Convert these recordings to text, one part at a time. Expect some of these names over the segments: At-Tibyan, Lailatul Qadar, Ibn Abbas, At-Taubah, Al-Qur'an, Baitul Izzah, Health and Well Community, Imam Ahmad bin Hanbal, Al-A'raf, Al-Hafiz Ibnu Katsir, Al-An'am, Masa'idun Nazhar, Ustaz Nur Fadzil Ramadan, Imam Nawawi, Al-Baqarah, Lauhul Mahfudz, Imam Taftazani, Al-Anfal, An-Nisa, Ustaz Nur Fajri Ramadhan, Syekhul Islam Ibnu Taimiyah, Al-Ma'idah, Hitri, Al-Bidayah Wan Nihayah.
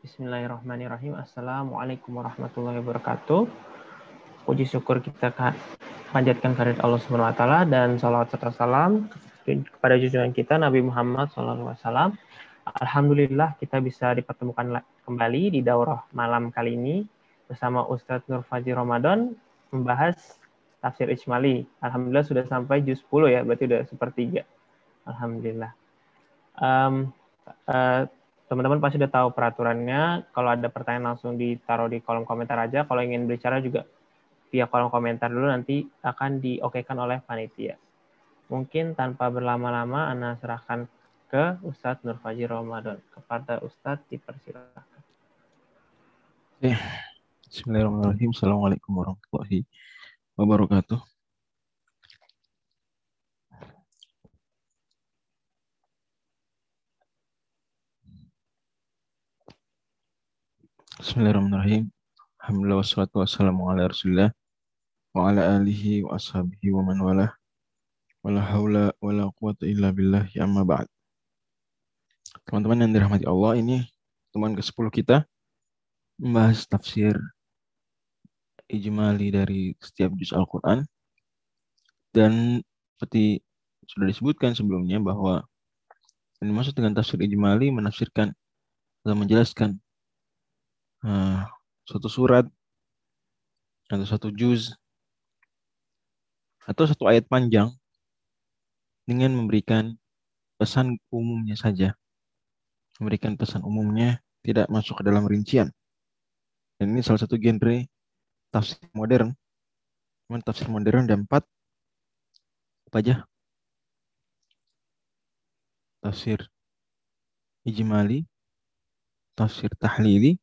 Bismillahirrahmanirrahim. Assalamualaikum warahmatullahi wabarakatuh. Puji syukur kita panjatkan kehadirat Allah Subhanahu wa taala dan salawat serta salam kepada junjungan kita Nabi Muhammad sallallahu alaihi wasallam. Alhamdulillah kita bisa dipertemukan kembali di daurah malam kali ini bersama Ustaz Nur Fajri Ramadhan membahas tafsir Ijmali. Alhamdulillah sudah sampai juz 10 ya, berarti sudah sepertiga. Alhamdulillah. Teman-teman pasti sudah tahu peraturannya. Kalau ada pertanyaan langsung ditaruh di kolom komentar aja. Kalau ingin berbicara juga via kolom komentar dulu, nanti akan diokekan oleh panitia. Mungkin tanpa berlama-lama, Ana serahkan ke Ustaz Nur Fadzil Ramadan. Kepada Ustaz dipersilakan. Bismillahirrahmanirrahim. Assalamualaikum warahmatullahi wabarakatuh. Bismillahirrahmanirrahim. Alhamdulillah wassalatu wassalamu ala Rasulillah wa ala alihi wa ashabihi wa man walah. Wala haula wala quwata illa billahi amma ba'd. Teman-teman yang dirahmati Allah, ini teman ke-10 kita membahas tafsir ijmali dari setiap juz Al-Qur'an. Dan seperti sudah disebutkan sebelumnya bahwa yang dimaksud dengan tafsir ijmali menafsirkan atau menjelaskan suatu surat atau satu juz atau satu ayat panjang dengan memberikan pesan umumnya saja, memberikan pesan umumnya, tidak masuk ke dalam rincian. Dan ini salah satu genre tafsir modern. Cuman tafsir modern ada 4. Apa aja? Tafsir ijmali, tafsir tahlili,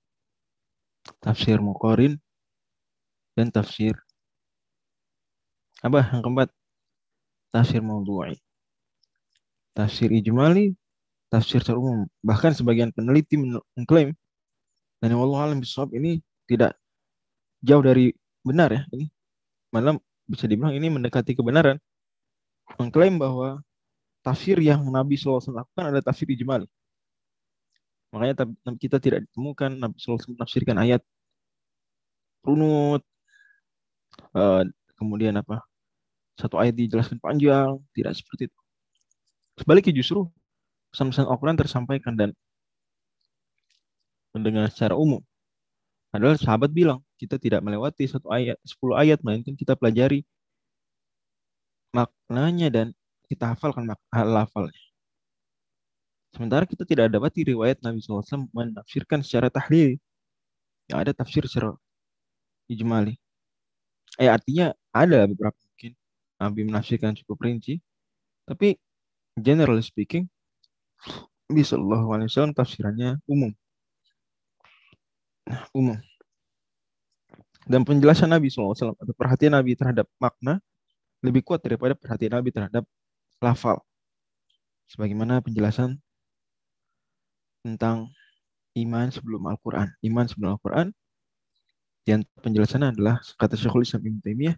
tafsir muqarin, dan tafsir apa yang keempat, tafsir maudhu'i. Tafsir ijmali, tafsir secara umum, bahkan sebagian peneliti mengklaim, dan wallahu a'lam bishawab, ini tidak jauh dari benar ya, ini malah bisa dibilang ini mendekati kebenaran, mengklaim bahwa tafsir yang Nabi SAW lakukan adalah tafsir ijmali. Makanya kita tidak ditemukan Nabi SAW menafsirkan ayat runut, kemudian apa, satu ayat dijelaskan panjang, tidak seperti itu. Sebaliknya justru pesan-pesan Al-Qur'an tersampaikan dan mendengar secara umum. Padahal sahabat bilang kita tidak melewati satu ayat, 10 ayat, melainkan kita pelajari maknanya dan kita hafalkan lafalnya. Sementara kita tidak dapati riwayat Nabi SAW menafsirkan secara tahlil. Yang ada tafsir secara ijmali. Artinya ada beberapa mungkin Nabi menafsirkan cukup rinci. Tapi generally speaking, Nabi SAW tafsirannya umum. Umum. Dan penjelasan Nabi SAW atau perhatian Nabi terhadap makna lebih kuat daripada perhatian Nabi terhadap lafal. Sebagaimana penjelasan tentang iman sebelum Al-Qur'an. Iman sebelum Al-Qur'an yang penjelasannya adalah kata Syekhul Islam Ibnu Taimiyah,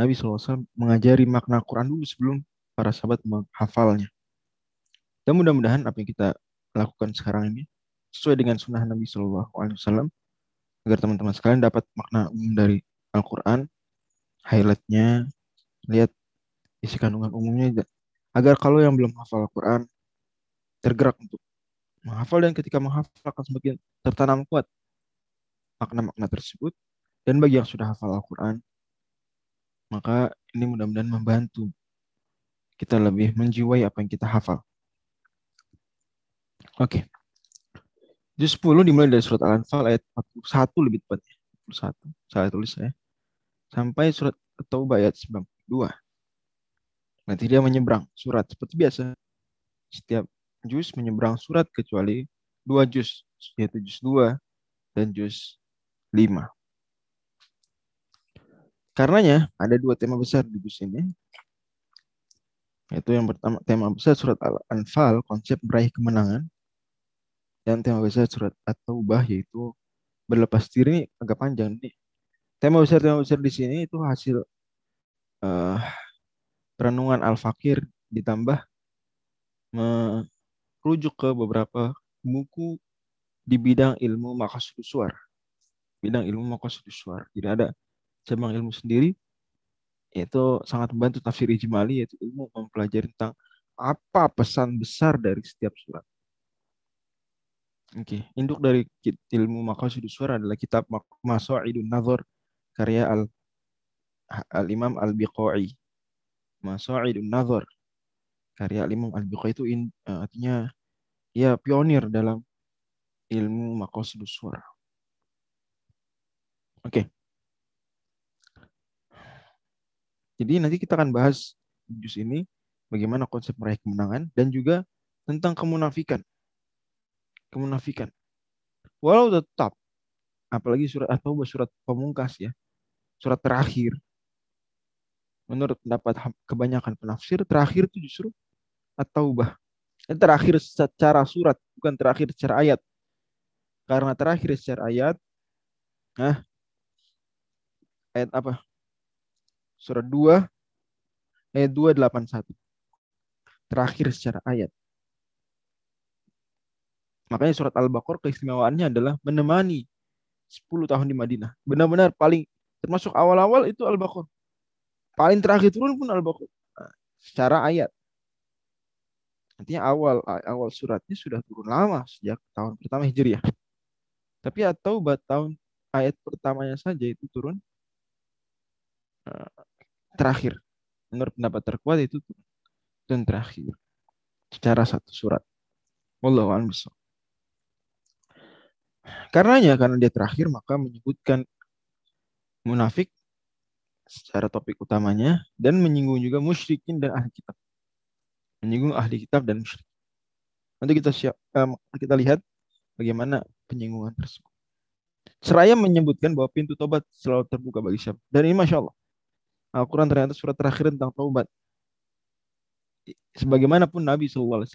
Nabi SAW mengajari makna Al-Qur'an dulu sebelum para sahabat menghafalnya. Dan mudah-mudahan apa yang kita lakukan sekarang ini sesuai dengan sunnah Nabi SAW, agar teman-teman sekalian dapat makna umum dari Al-Qur'an, highlight-nya, lihat isi kandungan umumnya, agar kalau yang belum hafal Al-Qur'an tergerak untuk menghafal, dan ketika menghafal akan semakin tertanam kuat makna-makna tersebut. Dan bagi yang sudah hafal Al-Qur'an, maka ini mudah-mudahan membantu kita lebih menjiwai apa yang kita hafal. Oke. Juz 10 dimulai dari surat Al-Anfal ayat 41 lebih tepatnya. 41, saya tulis ya. Sampai surat At-Taubah ayat 92. Nanti dia menyeberang surat seperti biasa. Setiap juz menyeberang surat kecuali 2 juz, yaitu juz 2 dan juz 5. Karenanya ada 2 tema besar di juz ini. Yaitu yang pertama tema besar surat Al-Anfal, konsep meraih kemenangan, dan tema besar surat At-Taubah yaitu berlepas diri. Ini agak panjang nih. Tema besar di sini itu hasil renungan Al-Fakir ditambah merujuk ke beberapa buku di bidang ilmu maqasidus suwar. Tidak ada cabang ilmu sendiri, yaitu sangat membantu tafsir ijmali, yaitu ilmu mempelajari tentang apa pesan besar dari setiap surat. Oke, induk dari ilmu maqasidus suwar adalah kitab Masa'idun Nazhar karya Al-Imam Al-Biqa'i. Masa'idun Nazhar karya Imam Al-Biqa'i itu artinya ya pionir dalam ilmu maqasidus suwar. Oke. Jadi nanti kita akan bahas juz ini bagaimana konsep meraih kemenangan dan juga tentang kemunafikan. Walau tetap, apalagi surat At-Taubah surat pemungkas ya, surat terakhir. Menurut pendapat kebanyakan penafsir, terakhir itu justru At-Taubah. Terakhir secara surat, bukan terakhir secara ayat. Karena terakhir secara ayat, ayat apa? Surat 2, ayat 281. Terakhir secara ayat. Makanya surat Al-Baqarah keistimewaannya adalah menemani 10 tahun di Madinah. Benar-benar paling, termasuk awal-awal itu Al-Baqarah. Paling terakhir turun pun Al-Baqarah. Nah, secara ayat. Artinya awal suratnya sudah turun lama, sejak tahun pertama Hijriah. Tapi atau tahun ayat pertamanya saja itu turun terakhir. Menurut pendapat terkuat itu turun dan terakhir. Secara satu surat. Wallahu a'lam bissawab. Karena dia terakhir, maka menyebutkan munafik secara topik utamanya dan menyinggung juga musyrikin dan ahli kitab. Menyinggung ahli kitab dan musyrik. Nanti kita lihat bagaimana penyinggungan tersebut. Seraya menyebutkan bahwa pintu tobat selalu terbuka bagi siapa. Dan ini Masya Allah. Al-Quran ternyata surat terakhir tentang taubat. Sebagaimanapun Nabi SAW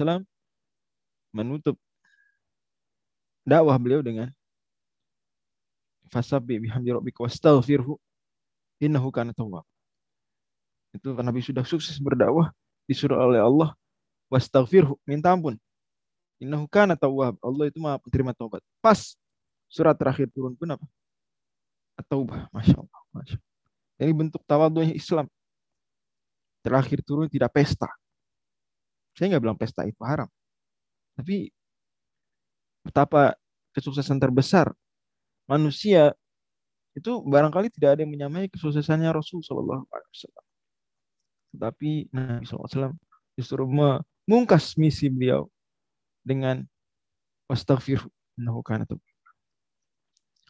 menutup dakwah beliau dengan fasabbih bihamdi rabbika wastaghfirhu innahu kana tawwab. Itu karena Nabi sudah sukses berdakwah, disuruh oleh Allah wastaghfirhu, minta ampun. Innahu kana tawwab. Allah itu Maha penerima taubat. Pas surat terakhir turun pun apa? At-Taubah. Masya Allah. Ini bentuk tawadhu'nya Islam. Terakhir turun tidak pesta. Saya nggak bilang pesta itu haram. Tapi betapa kesuksesan terbesar manusia itu barangkali tidak ada yang menyamai kesuksesannya Rasul Shallallahu Alaihi Wasallam. Tetapi Nabi SAW justru memungkas misi beliau dengan wastaghfirhu innahu kana tawwab.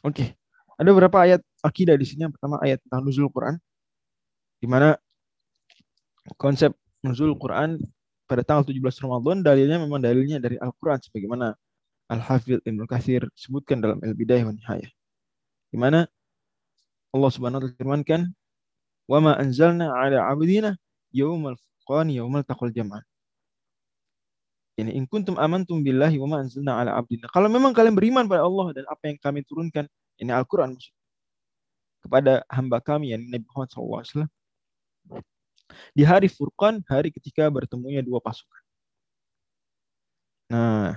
Oke, ada beberapa ayat akidah di sini. Yang pertama ayat tentang nuzul Quran, di mana konsep nuzul Quran pada tanggal 17 Ramadan dalilnya dari Al-Qur'an sebagaimana Al-Hafiz Ibnu Katsir sebutkan dalam Al-Bidayah Wan Nihayah. Di mana Allah Subhanahu wa taala firmankan, "Wa ma anzalna 'ala 'abdina yaumal furqani yaumal taqal jam'an." Ini in kuntum amantum billahi wa ma anzalna 'ala 'abdina. Kalau memang kalian beriman pada Allah dan apa yang kami turunkan, ini Al-Qur'an, kepada hamba kami yang Nabi Muhammad SAW di hari Furqan, hari ketika bertemunya dua pasukan. Nah,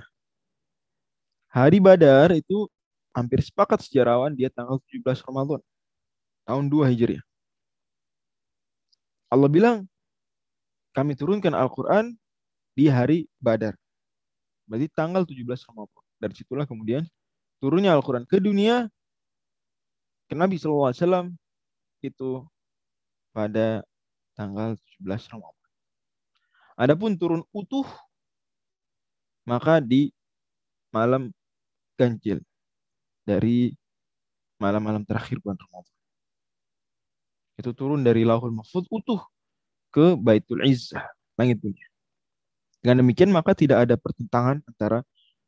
hari Badar itu hampir sepakat sejarawan dia tanggal 17 Ramadan tahun 2 Hijriah. Allah bilang, kami turunkan Al-Quran di hari Badar. Berarti tanggal 17 Ramadan. Dari situlah kemudian turunnya Al-Quran ke dunia, ke Nabi SAW, itu pada tanggal 17 Ramadan. Adapun turun utuh, maka di malam ganjil dari malam-malam terakhir bulan Ramadan. Itu turun dari Lauhul Mahfudz utuh ke Baitul Izzah, langit dunia. Dengan demikian maka tidak ada pertentangan antara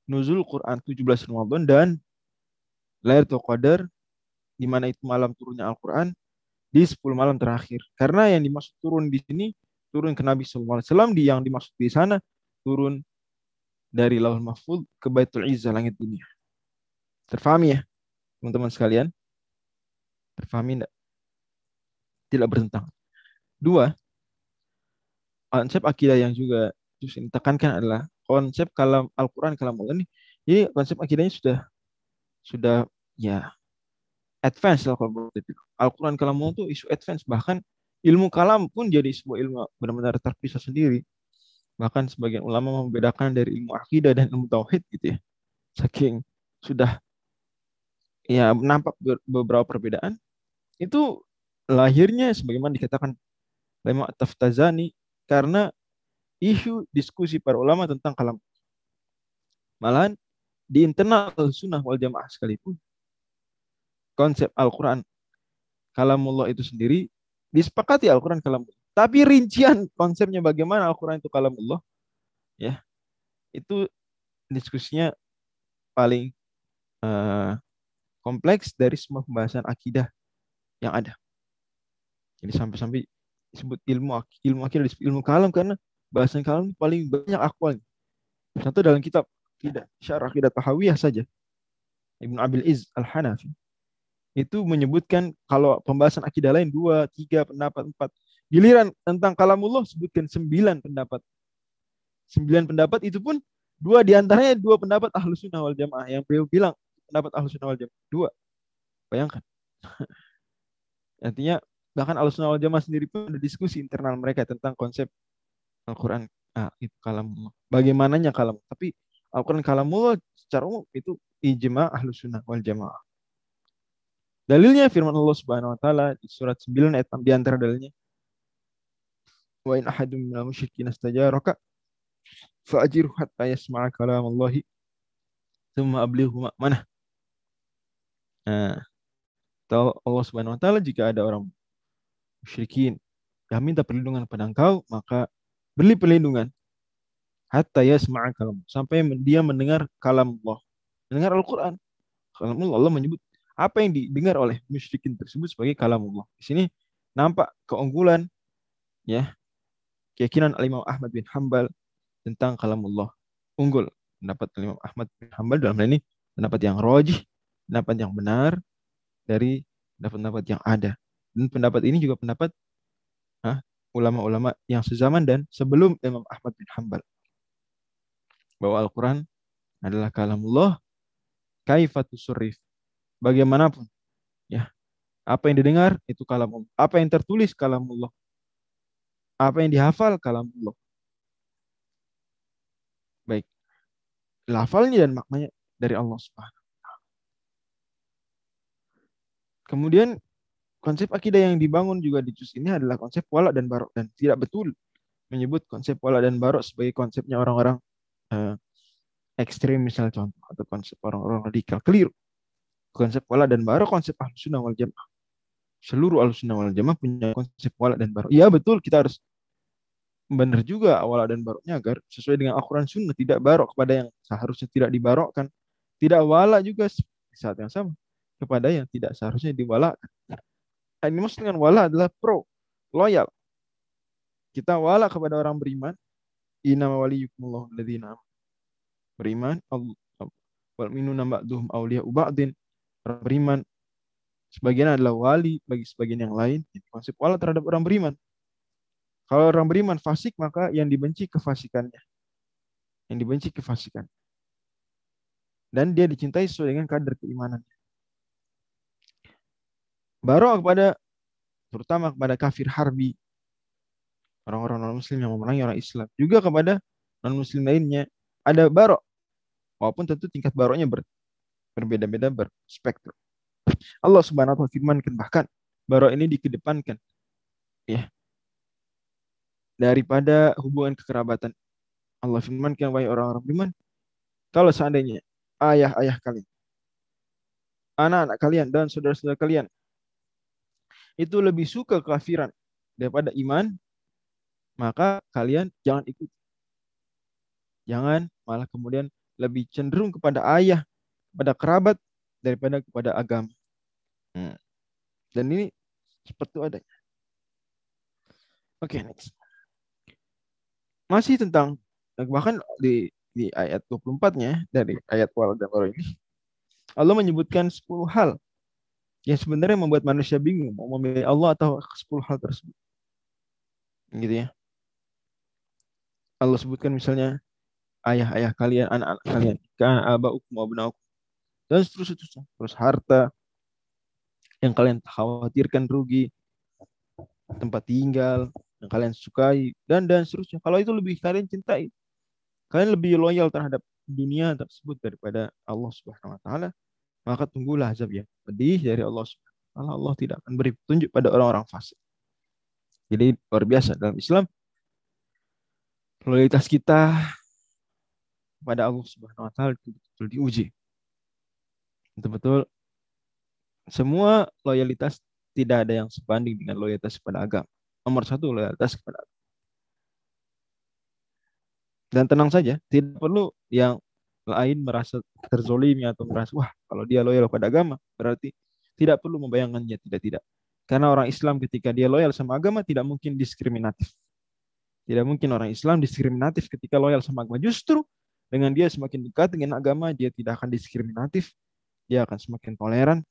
nuzul Quran 17 Ramadan dan Lailatul Qadar, di mana itu malam turunnya Al-Qur'an di 10 malam terakhir. Karena yang dimaksud turun di sini turun ke Nabi sallallahu alaihi wasallam, yang dimaksud di sana turun dari Lauhul Mahfudz ke Baitul Izzah, langit dunia. Terfahami ya, teman-teman sekalian? Terfahami enggak? Tidak bertentangan. Dua, konsep akidah yang juga justru ditekankan adalah konsep kalam Al-Qur'an, kalam Allah. Jadi konsep akidahnya sudah sudah ya advance lah kalau menurut itu. Al-Quran kalamullah itu isu advance, bahkan ilmu kalam pun jadi sebuah ilmu benar-benar terpisah sendiri. Bahkan sebagian ulama membedakan dari ilmu akidah dan ilmu tauhid gitu ya. Saking sudah ya nampak beberapa perbedaan. Itu lahirnya sebagaimana dikatakan oleh Imam Taftazani karena isu diskusi para ulama tentang kalam. Malahan di internal sunnah wal jamaah sekalipun konsep Al-Quran kalamullah itu sendiri disepakati Al-Quran kalamullah. Tapi rincian konsepnya bagaimana Al-Quran itu kalamullah, ya itu diskusinya paling kompleks dari semua pembahasan akidah yang ada. Jadi sampai-sampai disebut ilmu akidah, ilmu kalam karena bahasan kalam paling banyak akwalnya. Contoh dalam kitab akidah, syarah akidah tahawiyah saja, Ibn Abil Izz Al-Hanafi itu menyebutkan kalau pembahasan akidah lain 2, 3 pendapat, 4. Giliran tentang kalamullah sebutkan 9 pendapat. 9 pendapat itu pun 2 diantaranya 2 pendapat Ahlus Sunnah wal Jamaah. Yang beliau bilang pendapat Ahlus Sunnah wal Jamaah 2. Bayangkan. Artinya bahkan Ahlus Sunnah wal Jamaah sendiri pun ada diskusi internal mereka tentang konsep Al-Quran itu kalamullah. Bagaimananya kalam. Tapi Al-Quran kalamullah secara umum itu ijma' Ahlus Sunnah wal Jamaah. Dalilnya firman Allah Subhanahu wa taala di surat 9 ayat 6 di antara dalilnya. Wa in ahadun minal musyrikin istajaraka fa'jirhu hatta yasma'a kalamallahi tsumma ablighu ma'manah. Allah Subhanahu wa taala jika ada orang musyrikin yang minta perlindungan pada engkau, maka beri perlindungan hatta yasma'a kalam, sampai dia mendengar kalam Allah, mendengar Al-Qur'an. Kalamullah Allah menyebut apa yang didengar oleh musyrikin tersebut sebagai kalamullah. Di sini nampak keunggulan ya keyakinan Imam Ahmad bin Hanbal tentang kalamullah. Unggul pendapat Imam Ahmad bin Hanbal dalam hal ini, pendapat yang rajih, pendapat yang benar dari pendapat yang ada. Dan pendapat ini juga pendapat ulama-ulama yang sezaman dan sebelum Imam Ahmad bin Hanbal bahwa Al-Qur'an adalah kalamullah kaifa tusurrif. Bagaimanapun ya apa yang didengar itu kalamullah, apa yang tertulis kalamullah, apa yang dihafal kalamullah, baik lafalnya dan maknanya dari Allah Subhanahu wa taala. Kemudian konsep akidah yang dibangun juga di juz ini adalah konsep wala dan barok, dan tidak betul menyebut konsep wala dan barok sebagai konsepnya orang-orang ekstrem misalnya contoh, atau konsep orang-orang radikal. Keliru. Konsep wala dan bara konsep Ahlus Sunnah wal Jamaah. Seluruh Ahlus Sunnah wal Jamaah punya konsep wala dan bara. Iya betul, kita harus benar juga wala dan baroknya agar sesuai dengan Al-Quran Sunnah, tidak barok kepada yang seharusnya tidak dibarokkan, tidak wala juga di saat yang sama kepada yang tidak seharusnya diwalakan. Ini maksud dengan wala adalah pro, loyal. Kita wala kepada orang beriman, inna waliyukumullahu alladzina beriman, wal minuna ba'duhum awliya'u ba'din. Orang beriman sebagian adalah wali bagi sebagian yang lain. Konsep wala terhadap orang beriman. Kalau orang beriman fasik, maka yang dibenci kefasikannya, yang dibenci kefasikan, dan dia dicintai sesuai dengan kadar keimanannya. Barok kepada, terutama kepada kafir harbi, orang-orang non-muslim yang memerangi orang Islam, juga kepada non-muslim lainnya ada barok, walaupun tentu tingkat baroknya berbeda-beda, berspektrum. Allah Subhanahu wa taala firmankan bahkan barok ini dikedepankan ya daripada hubungan kekerabatan. Allah firmankan, wahai orang-orang beriman, kalau seandainya ayah-ayah kalian, anak-anak kalian dan saudara-saudara kalian itu lebih suka kekafiran daripada iman, maka kalian jangan ikut. Jangan malah kemudian lebih cenderung kepada ayah, kepada kerabat daripada kepada agama. Dan ini seperti adanya. Oke, next. Masih tentang, bahkan di ayat 24-nya dari ayat wala dan bara ini, Allah menyebutkan 10 hal yang sebenarnya membuat manusia bingung mau memilih Allah atau 10 hal tersebut. Gitu ya. Allah sebutkan misalnya ayah-ayah kalian, anak-anak kalian, kana aba'ukum wa abna'ukum, dan seterusnya. Terus harta yang kalian khawatirkan rugi, tempat tinggal yang kalian sukai, dan seterusnya. Kalau itu lebih kalian cintai, kalian lebih loyal terhadap dunia tersebut daripada Allah Subhanahu wa taala, maka tunggulah azab yang pedih dari Allah Subhanahu wa taala. Allah tidak akan beri petunjuk pada orang-orang fasik. Jadi luar biasa dalam Islam loyalitas kita kepada Allah Subhanahu wa taala betul-betul diuji. Betul-betul semua loyalitas tidak ada yang sebanding dengan loyalitas kepada agama. Nomor satu loyalitas kepada agama. Dan tenang saja, tidak perlu yang lain merasa terzolimi atau merasa, wah kalau dia loyal pada agama, berarti tidak perlu membayangkannya, tidak. Karena orang Islam ketika dia loyal sama agama tidak mungkin diskriminatif. Tidak mungkin orang Islam diskriminatif ketika loyal sama agama. Justru dengan dia semakin dekat dengan agama, dia tidak akan diskriminatif, dia akan semakin toleran.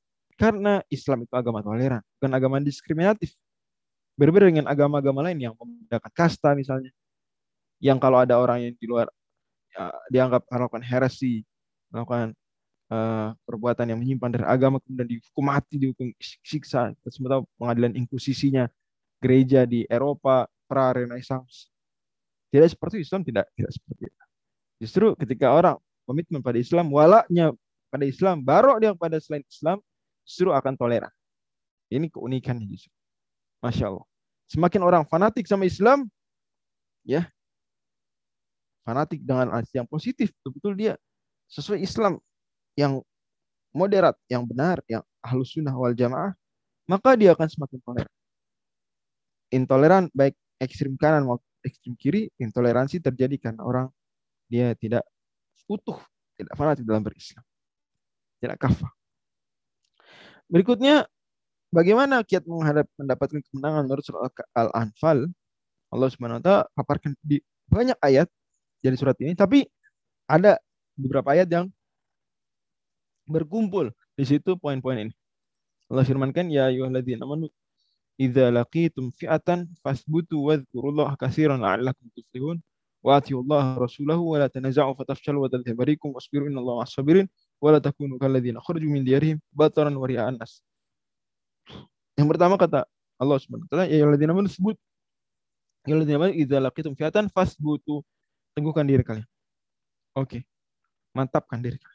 Karena Islam itu agama toleran, bukan agama diskriminatif. Berbeda dengan agama-agama lain yang membedakan kasta misalnya. Yang kalau ada orang yang di luar ya, dianggap melakukan heresi, melakukan perbuatan yang menyimpang dari agama, kemudian dihukum mati, dihukum siksa. Kita semua tahu pengadilan inkuisisinya gereja di Eropa pra Renaissance. Tidak seperti Islam, tidak seperti itu. Justru ketika orang komitmen pada Islam, walaknya pada Islam, barok dia pada selain Islam, justru akan toleran. Ini keunikannya justru. Masya Allah. Semakin orang fanatik sama Islam, ya, fanatik dengan arti yang positif, betul-betul dia sesuai Islam yang moderat, yang benar, yang ahlus sunnah wal jamaah, maka dia akan semakin toleran. Intoleran baik ekstrem kanan maupun ekstrem kiri, intoleransi terjadi karena orang dia tidak utuh, tidak fanatik dalam berislam, tidak kafah. Berikutnya, bagaimana kiat mendapatkan kemenangan menurut surah Al-Anfal? Allah Subhanahu wa taala paparkan di banyak ayat dari surat ini, tapi ada beberapa ayat yang berkumpul di situ poin-poin ini. Allah firmankan, ya ayyuhalladzina amanu idza laqitum fi'atan fasbutu wadhkurullaha katsiran la'allakum tuflihun wa atiullaha rasulahu wa la tanaza'u fatafshalu wa tadhhabu rikum wasbiru innallaha ma'as sabirin wa la takunu kalladzina kharaju min diyarihim bataran wa ri'a'an nas. Yang pertama kata Allah Subhanahu wa taala, ya ayyuhalladzina amanu idza laqitum fi'atan fasbutu, teguhkan diri kalian. Oke. Mantapkan diri kalian.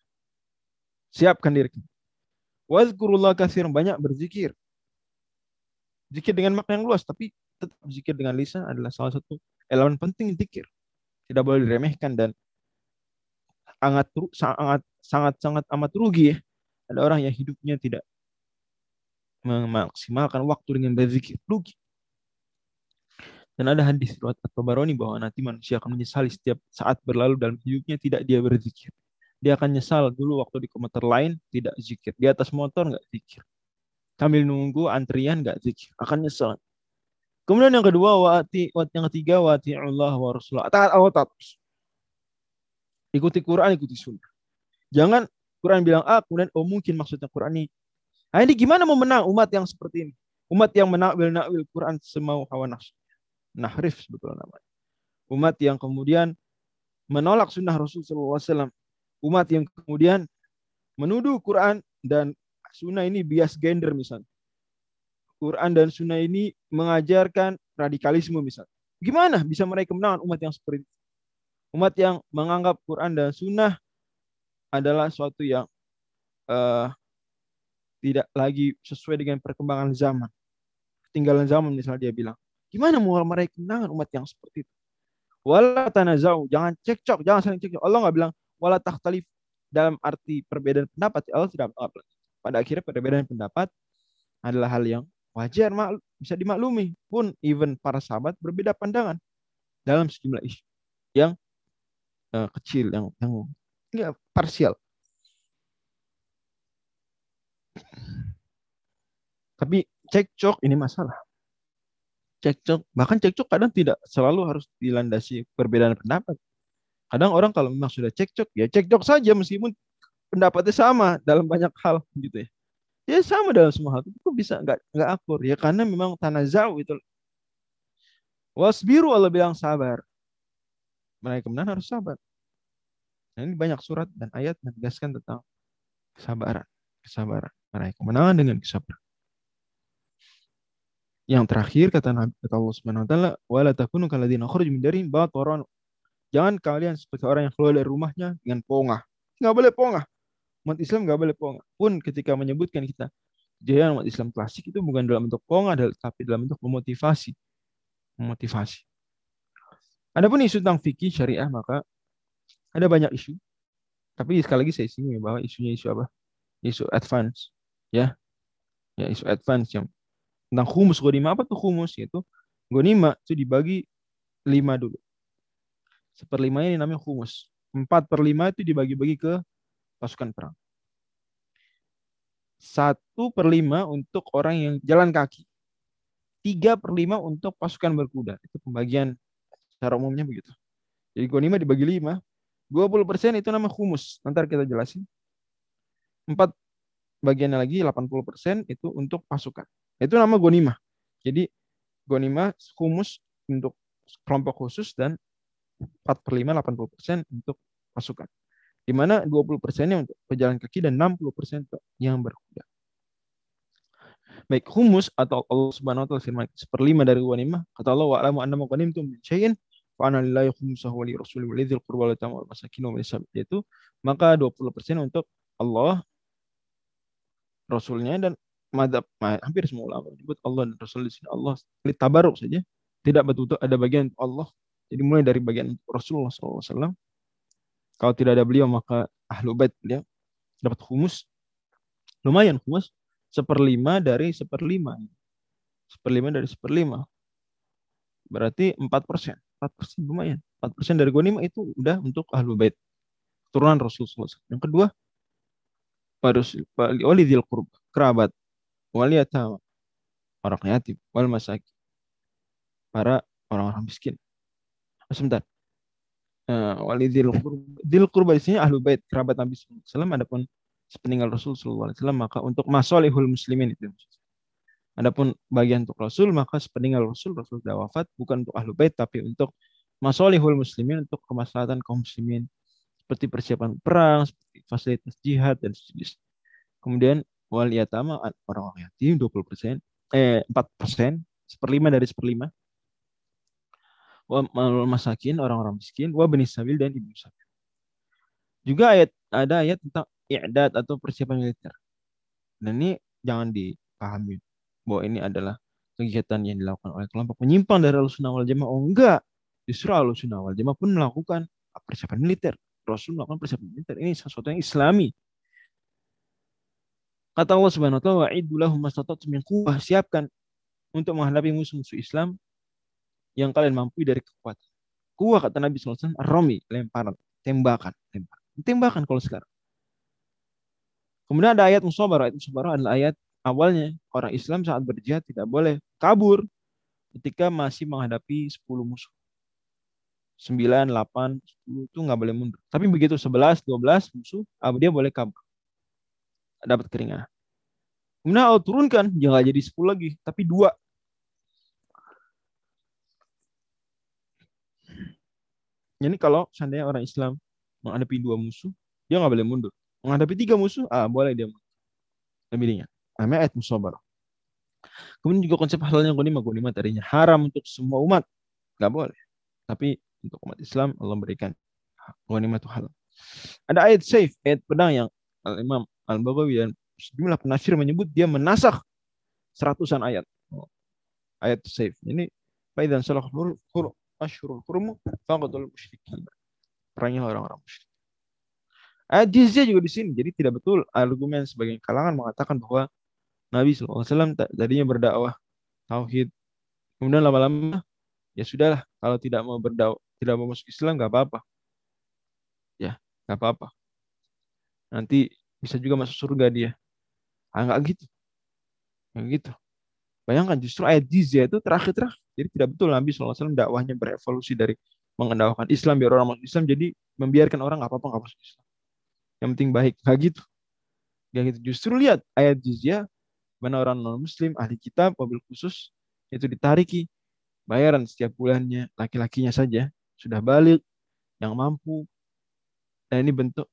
Siapkan diri kalian. Wazkurullah katsir, banyak berzikir. Zikir dengan makna yang luas, tapi tetap zikir dengan lisan adalah salah satu elemen penting zikir. Tidak boleh diremehkan dan sangat amat rugi ya. Ada orang yang hidupnya tidak memaksimalkan waktu dengan berzikir, rugi. Dan ada hadis riwayat At-Tabarani bahwa nanti manusia akan menyesali setiap saat berlalu dalam hidupnya tidak dia berzikir. Dia akan nyesal dulu waktu di komuter lain tidak zikir. Di atas motor nggak zikir. Sambil nunggu antrian nggak zikir. Akan nyesal. Kemudian yang kedua, yang ketiga, wa'ati'ullah wa rasulah. Taat Allah, taat. Ikuti Quran, ikuti sunnah. Jangan Quran bilang A, kemudian oh mungkin maksudnya Quran ini. Nah, ini gimana mau menang umat yang seperti ini? Umat yang menakwil Quran semau hawa nafsu. Nahrif sebetulnya namanya. Umat yang kemudian menolak sunnah Rasulullah SAW. Umat yang kemudian menuduh Quran dan sunnah ini bias gender misalnya. Quran dan sunnah ini mengajarkan radikalisme misalnya. Gimana bisa meraih kemenangan umat yang seperti itu? Umat yang menganggap Quran dan sunnah adalah suatu yang tidak lagi sesuai dengan perkembangan zaman. Ketinggalan zaman misalnya dia bilang. Gimana mau meraih kemenangan umat yang seperti itu? Wala tanazau, jangan cekcok, jangan saling cekcok. Allah nggak bilang wala takhtalif dalam arti perbedaan pendapat. Allah tidak bilang. Pada akhirnya perbedaan pendapat adalah hal yang wajar, bisa dimaklumi. Pun even para sahabat berbeda pandangan dalam sejumlah isu yang kecil, yang parsial. Tapi cekcok ini masalah. Cekcok, bahkan cekcok kadang tidak selalu harus dilandasi perbedaan pendapat. Kadang orang kalau memang sudah cekcok, ya cekcok saja meskipun pendapatnya sama dalam banyak hal gitu ya. Ya sama dalam semua hal, itu bisa nggak akur ya karena memang tanazau itu. Wasbiru, Allah bilang sabar. Mereka kemudian harus sabar. Nah, ini banyak surat dan ayat menegaskan tentang kesabaran, kesabaran, meraih kemenangan dengan kesabaran. Yang terakhir kata Nabi Allah Subhanahu wa taala, "Wala takunu kalladzina kharaju min darihim bataran." Jangan kalian seperti orang yang keluar dari rumahnya dengan pongah. Enggak boleh pongah. Umat Islam enggak boleh pongah. Pun ketika menyebutkan kita ajaran umat Islam klasik itu bukan dalam bentuk pongah tapi dalam bentuk memotivasi. Memotivasi. Adapun isu tentang fikih syariah maka ada banyak isu. Tapi sekali lagi saya singgung bahwa isunya isu apa? Isu advance, ya. Ya, isu advance yang tentang khumus ghanimah. Apa tuh khumus? Yaitu ghanimah itu dibagi 5 dulu. 1/5 ini namanya khumus. 4/5 itu dibagi-bagi ke pasukan perang. 1/5 untuk orang yang jalan kaki. 3/5 untuk pasukan berkuda. Itu pembagian secara umumnya begitu. Jadi ghanimah dibagi 5. 20% itu namanya khumus. Nanti kita jelasin. 4 bagiannya lagi 80% itu untuk pasukan. Itu nama ghanimah. Jadi ghanimah khumus untuk kelompok khusus dan 4/5 80% untuk pasukan. Di mana 20%-nya untuk pejalan kaki dan 60% yang berkuda. Baik, khumus atau Allah Subhanahu wa taala firman 1/5 dari ghanimah, kata Allah, "Wa alamu annama ghanimtum min syai'in fa anna lillahi khumsahu wa li rasulih wa lidzil qurba wal yatama wal masakin wa nisab." Itu maka 20% untuk Allah, Rasulnya, dan madzhab hampir semua ulama menyebut Allah dan Rasul di sini. Allah tabaruk saja, tidak betul-betul ada bagian Allah. Jadi mulai dari bagian Rasulullah SAW. Kalau tidak ada beliau maka ahlu bait beliau dapat khumus. Lumayan khumus, 1/5 dari 1/5. 1/5 dari 1/5. Berarti 4%. 4% lumayan. 4% dari ghanimah itu udah untuk ahlu bait, turunan Rasulullah SAW. Yang kedua, walidil qurba, kerabat, wal yatama, orang yatim, wal masakin, para orang-orang miskin. Sebentar. Walidil qurba. Dil qurba di sini ahlu bait, kerabat Nabi sallallahu alaihi wasallam, adapun sepeninggal Rasul sallallahu alaihi wasallam maka untuk masalihul muslimin itu. Adapun bagian untuk Rasul maka sepeninggal Rasul sudah wafat bukan untuk ahlu bait tapi untuk masalihul muslimin, untuk kemaslahatan kaum muslimin. Seperti persiapan perang, seperti fasilitas jihad dan sejenis. Kemudian wal yatama, orang-orang yatim, 4%, 1/5 dari 1/5. Wal masakin, orang-orang miskin, wa bani sabil, dan ibnu sabil. Juga ada ayat tentang i'dad atau persiapan militer. Dan ini jangan dipahami bahwa ini adalah kegiatan yang dilakukan oleh kelompok menyimpang dari Ahlussunnah wal Jamaah. Oh enggak, justru Ahlussunnah wal Jamaah pun melakukan persiapan militer. Rasul melakukan persiapan militer. Ini sesuatu yang Islami. Kata Allah Subhanahu wa taala, wa'iddu lahum mastata'tum min quwwah, siapkan untuk menghadapi musuh-musuh Islam yang kalian mampu dari kekuatan. Quwwah kata Nabi sallallahu alaihi wasallam, ar-rami, lemparan, tembakan kalau sekarang. Kemudian ada ayat musabarah. Ayat musabarah adalah ayat awalnya orang Islam saat berjihad tidak boleh kabur ketika masih menghadapi 10 musuh. 9, 8, 10 itu nggak boleh mundur. Tapi begitu 11, 12 musuh, dia boleh kabur. Dapat keringanan. Kemudian Allah turunkan, jangan jadi 10 lagi, tapi 2. Jadi kalau seandainya orang Islam menghadapi 2 musuh, dia nggak boleh mundur. Menghadapi 3 musuh, boleh dia mundur. Lebih ringan. Namanya ayat musabarah. Kemudian juga konsep halalnya ghanimah tadinya haram untuk semua umat. Nggak boleh. Tapi untuk umat Islam Allah berikan ghanimah halal. Ada ayat saif, ayat pedang yang Imam Al-Bagawi dan sejumlah penafsir menyebut dia menasakh seratusan ayat. Ayat saif. Ini faidan salah huruf asyurul hurum faqatul musyrikin. Perangnya orang-orang musyrik. Ayat jizyah juga di sini. Jadi tidak betul argumen sebagian kalangan mengatakan bahwa Nabi sallallahu alaihi wasallam tadinya berdakwah tauhid. Kemudian lama-lama ya sudahlah, kalau tidak mau berdakwah, tidak mau masuk Islam, nggak apa-apa. Ya, nggak apa-apa. Nanti bisa juga masuk surga dia. Nggak gitu. Nggak gitu. Bayangkan justru ayat jizyah itu terakhir-terakhir. Jadi tidak betul Nabi SAW dakwahnya berevolusi dari mengendawahkan Islam, biar orang masuk Islam, jadi membiarkan orang nggak apa-apa nggak masuk Islam. Yang penting baik. Nggak gitu. Nggak gitu. Justru lihat ayat jizyah, mana orang non-muslim, ahli kitab, mobil khusus, itu ditariki bayaran setiap bulannya, laki-lakinya saja sudah balik yang mampu. Dan ini bentuk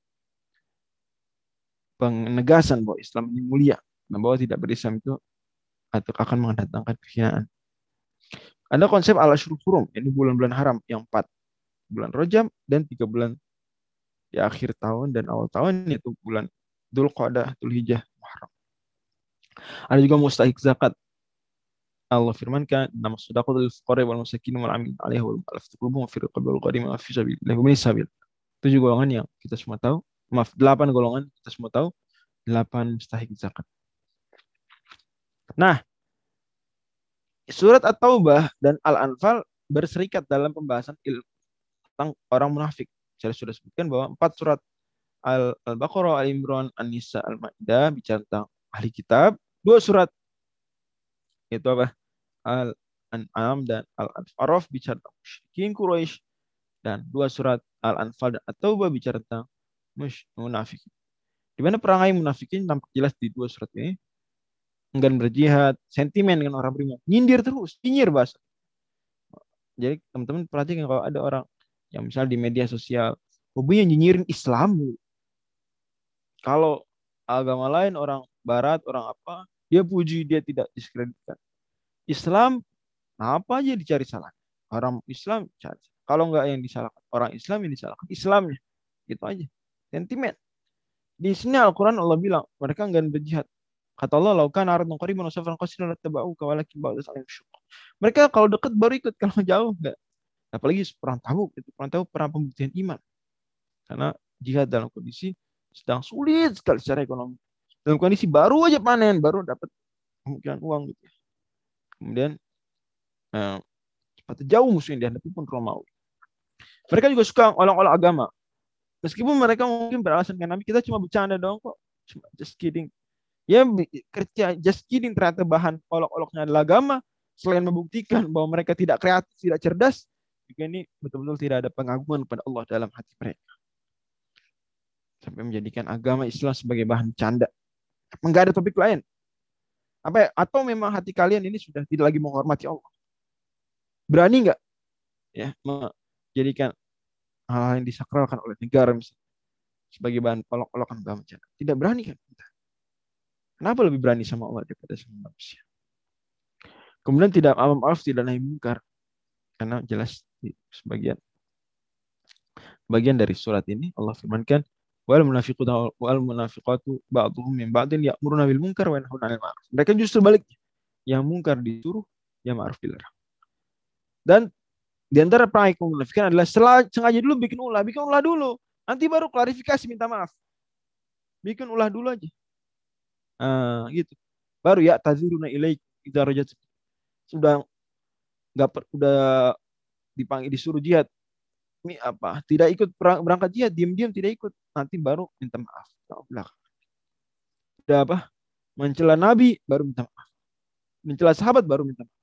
penegasan bahwa Islam ini mulia, dan bahwa tidak berislam itu atau akan mendatangkan kehinaan. Ada konsep al-asyhurul hurum, ini bulan-bulan haram yang 4 bulan Rajab dan 3 bulan di akhir tahun dan awal tahun, yaitu bulan Dzulqa'dah, Dzulhijjah, Muharram. Ada juga mustahik zakat. Allah firmankan, "Inna masadaqatul lil fuqara wal masakin wal 'amilin 'alaiha wal mu'allafati qulubuhum wa fil riqabi wal gharimi wa fi sabilillahi wa minas sabil." 7 golongan yang kita semua tahu. Maaf, 8 golongan kita semua tahu. 8 mustahik zakat. Nah, surat At-Taubah dan Al-Anfal berserikat dalam pembahasan tentang orang munafik. Saya sudah sebutkan bahwa 4 surat Al-Baqarah, Al-Imran, An-Nisa, Al-Ma'idah bicara tentang ahli kitab. 2 surat yaitu apa? Al-An'am dan Al-A'raf bicara tentang musyrikin Quraisy, dan 2 surat Al-Anfal dan At-Taubah bicara tentang munafik. Di mana perangai munafikin tampak jelas di 2 surat ini. Enggan berjihad, sentimen dengan orang beriman, nyindir terus, nyinyir bahasa. Jadi teman-teman perhatikan kalau ada orang yang misal di media sosial, hobinya nyinyirin Islam. Kalau agama lain, orang barat, orang apa, dia puji, dia tidak diskreditkan. Islam, apa aja dicari salah. Orang Islam, cari. Kalau enggak yang disalahkan, orang Islam yang disalahkan, Islamnya. Gitu aja. Sentimen. Di sini Al-Quran Allah bilang, mereka enggan berjihad. Kata Allah, laukan aradun qariban wa safaran qasiran lattaba'uka walakin ba'da salim syukur. Mereka kalau dekat baru ikut, kalau jauh enggak. Apalagi perang Tabuk, itu perang Tabuk perang pembuktian iman. Karena jihad dalam kondisi sedang sulit sekali secara ekonomi. Dalam kondisi baru aja panen, baru dapat kemungkinan uang gitu. Kemudian cepat jauh musuh yang dihadapi pun Romawi. Mereka juga suka olah-olah agama. Meskipun mereka mungkin beralasan karena kita cuma bercanda doang kok. Cuma just kidding. Ya kerja just kidding, ternyata bahan olok-oloknya adalah agama. Selain membuktikan bahwa mereka tidak kreatif, tidak cerdas, juga ini betul-betul tidak ada pengagungan kepada Allah dalam hati mereka. Sampai menjadikan agama Islam sebagai bahan canda. Enggak ada topik lain. Apa? Atau memang hati kalian ini sudah tidak lagi menghormati Allah. Berani enggak? Ya, menjadikan hal-hal yang disakralkan oleh negara misalnya sebagai bahan olok-olokan agama canda. Tidak berani kan kita? Kenapa lebih berani sama Allah daripada sama manusia? Kemudian tidak amar ma'ruf, tidak nahi munkar. Karena jelas di bagian dari surat ini Allah firmankan, wal munafiquna wal munafiqatu ba'dhum min ba'din ya'muruna bil munkar wa yanhauna 'anil ma'ruf. Mereka justru baliknya. Yang munkar disuruh, yang ma'ruf dilarang. Dan di antara perangai kemunafikan adalah sengaja dulu bikin ulah dulu. Nanti baru klarifikasi minta maaf. Bikin ulah dulu aja. Gitu. Baru ya taziruna ilaik idza rajat, sudah enggak udah dipanggil disuruh jihad. Ini apa? Tidak ikut berangkat jihad, diam-diam tidak ikut. Nanti baru minta maaf. Sudah apa? Mencela nabi baru minta maaf. Mencela sahabat baru minta maaf.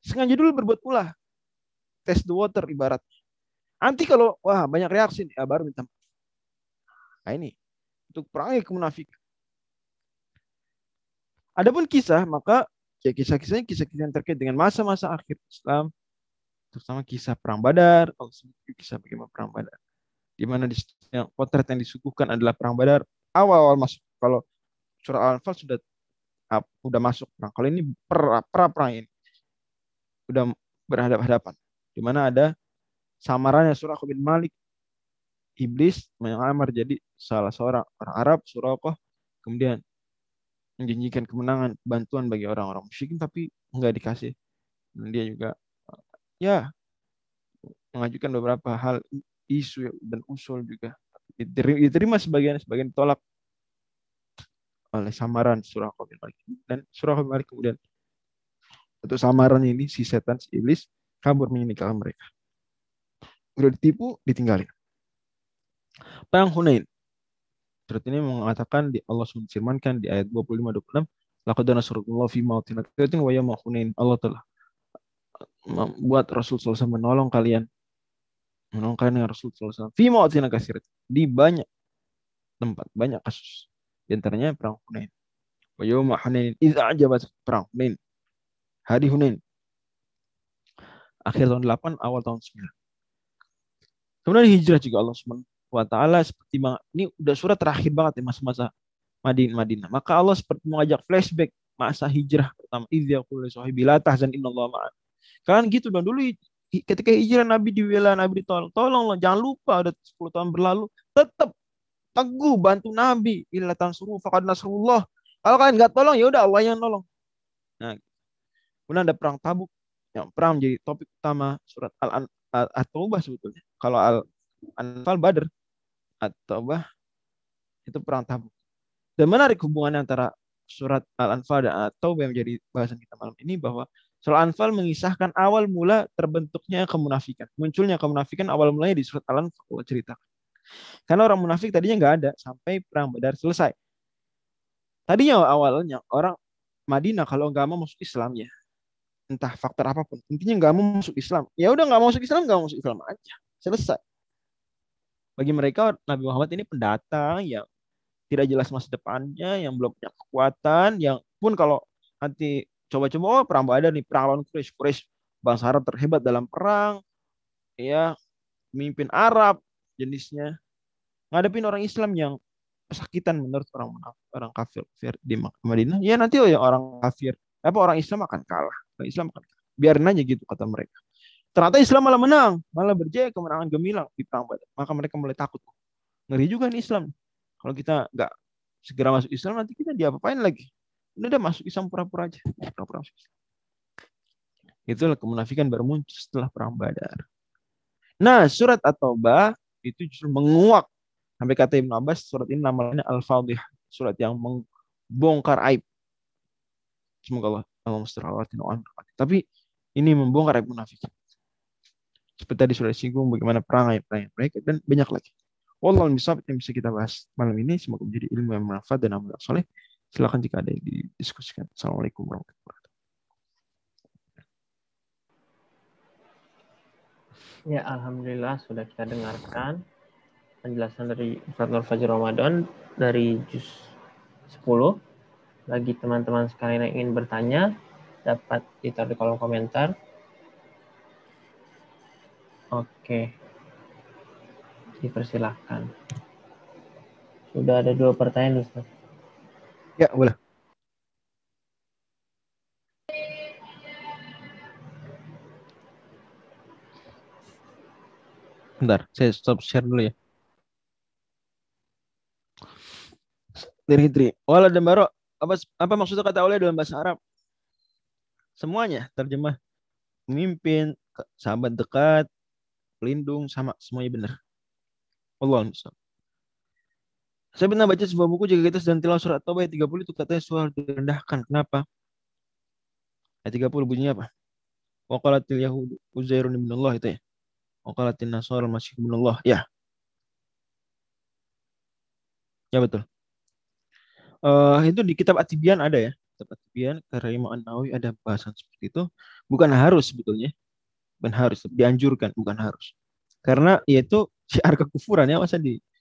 Sengaja dulu berbuat ulah. Test the water ibaratnya. Nanti kalau wah banyak reaksi nih, ya baru minta maaf. Nah ini untuk perangai kemunafikan. Adapun kisah, maka ya kisah-kisahnya kisah-kisah yang terkait dengan masa-masa akhir Islam, terutama kisah perang Badar, kisah bagaimana perang Badar, di mana potret yang disuguhkan adalah perang Badar awal-awal masuk. Kalau surah Al-Anfal sudah masuk perang, kalau ini perang ini sudah berhadapan-hadapan, di mana ada samarannya Suraqah bin Malik, iblis mengamar jadi salah seorang orang Arab Suraqah, kemudian menjanjikan kemenangan, bantuan bagi orang-orang musyrikin, tapi enggak dikasih. Dan dia juga ya mengajukan beberapa hal, isu dan usul juga diterima sebagian ditolak oleh samaran Suraqah bin Malik. Dan Suraqah bin Malik kemudian untuk samaran ini si setan, si iblis kabur meninggalkan mereka. Udah ditipu, ditinggalin. Perang Hunain. Surat ini mengatakan di Allah Subhanahu firmankan di ayat 25-26, laqad nasarakallahu fi ma'atin wa yawma hunain. Allah telah membuat Rasul sallallahu alaihi wasallam menolong kalian dengan Rasul sallallahu alaihi wasallam fi ma'atin katsir, di banyak tempat, banyak kasus, di antaranya perang Hunain. Wa yawma hunain idz a'jabat, perang Hunain, hari Hunain akhir tahun 8 awal tahun 9. Kemudian hijrah juga Allah Subhanahu wa ta'ala, seperti ini udah surat terakhir banget ya, masa-masa Madinah. Maka Allah seperti mengajak flashback masa hijrah pertama, idzaqul sahibi la tahzan innallaha ma'ana. Kan gitu dong dulu ketika hijrah Nabi di wilayah Nabi ditolong, tolonglah jangan lupa, udah 10 tahun berlalu tetap teguh bantu Nabi, illa tansuru faqad nasrullah. Kalau kalian enggak tolong ya udah Allah yang nolong. Nah, kemudian ada perang Tabuk. Yang perang menjadi topik utama surat At-Taubah sebetulnya. Kalau Al-Anfal Badr, At-Taubah itu perang Tabuk. Dan menarik hubungannya antara surat Al-Anfal dan At-Taubah yang menjadi bahasan kita malam ini, bahwa surat Al-Anfal mengisahkan awal mula terbentuknya kemunafikan. Munculnya kemunafikan awal mulanya di surat Al-Anfal Allah ceritakan. Karena orang munafik tadinya nggak ada sampai perang Badar selesai. Tadinya awalnya orang Madinah kalau nggak mau masuk Islam ya, entah faktor apapun, intinya nggak mau masuk Islam. Ya udah nggak masuk Islam aja, selesai. Bagi mereka Nabi Muhammad ini pendatang yang tidak jelas masa depannya, yang belum punya kekuatan, yang pun kalau nanti coba-coba perang Badar nih, perang lawan Quraisy, bangsa Arab terhebat dalam perang, ya pemimpin Arab jenisnya, ngadepin orang Islam yang kesakitan menurut orang kafir di Madinah. Ya nanti orang kafir, orang Islam akan kalah. Biarin aja gitu kata mereka. Ternyata Islam malah menang, malah berjaya kemenangan gemilang di perang Badar. Maka mereka mulai takut. Ngeri juga nih Islam. Kalau kita nggak segera masuk Islam nanti kita diapa-apain lagi. Udah masuk Islam pura-pura aja. Pura-pura masuk Islam. Itulah kemunafikan baru muncul setelah perang Badar. Nah, surat At-Taubah itu justru menguak. Sampai kata Ibn Abbas, surat ini namanya Al-Fadhihah, surat yang membongkar aib. Semoga Allah tapi ini membongkar aib munafikin. Seperti tadi sudah disinggung bagaimana perang aib mereka dan banyak lagi. Wallahu a'lam yang bisa kita bahas malam ini, semoga menjadi ilmu yang bermanfaat dan amal saleh. Silakan jika ada yang didiskusikan. Assalamualaikum warahmatullahi wabarakatuh. Ya, alhamdulillah sudah kita dengarkan penjelasan dari Ustaz Nur Fajri Ramadhan dari juz 10. Bagi teman-teman sekalian yang ingin bertanya, dapat ditaruh di kolom komentar. Oke. Dipersilakan. Sudah ada 2 pertanyaan, Ustaz. Ya, boleh. Bentar, saya stop share dulu ya. Dari Hitri. Wala dan Barok. Apa maksudnya kata oleh dalam bahasa Arab? Semuanya terjemah pemimpin, sahabat dekat, pelindung, sama semuanya benar. Wallahu a'lam. Saya pernah baca sebuah buku jika kita sedang tilawah surat Taubah 30 itu katanya suara direndahkan. Kenapa? Ayat 30 bunyinya apa? Wa qalatil yahudu uzairun ibn Allah itu ya. Wa qalatin nasara al-masih ibn Allah. Ya. Ya betul. Itu di kitab At-Tibyan ada ya. Kitab At-Tibyan karya Imam Nawawi ada bahasan seperti itu. Bukan harus sebetulnya. Bukan harus. Dianjurkan. Bukan harus. Karena yaitu syiar kekufuran ya. Masa di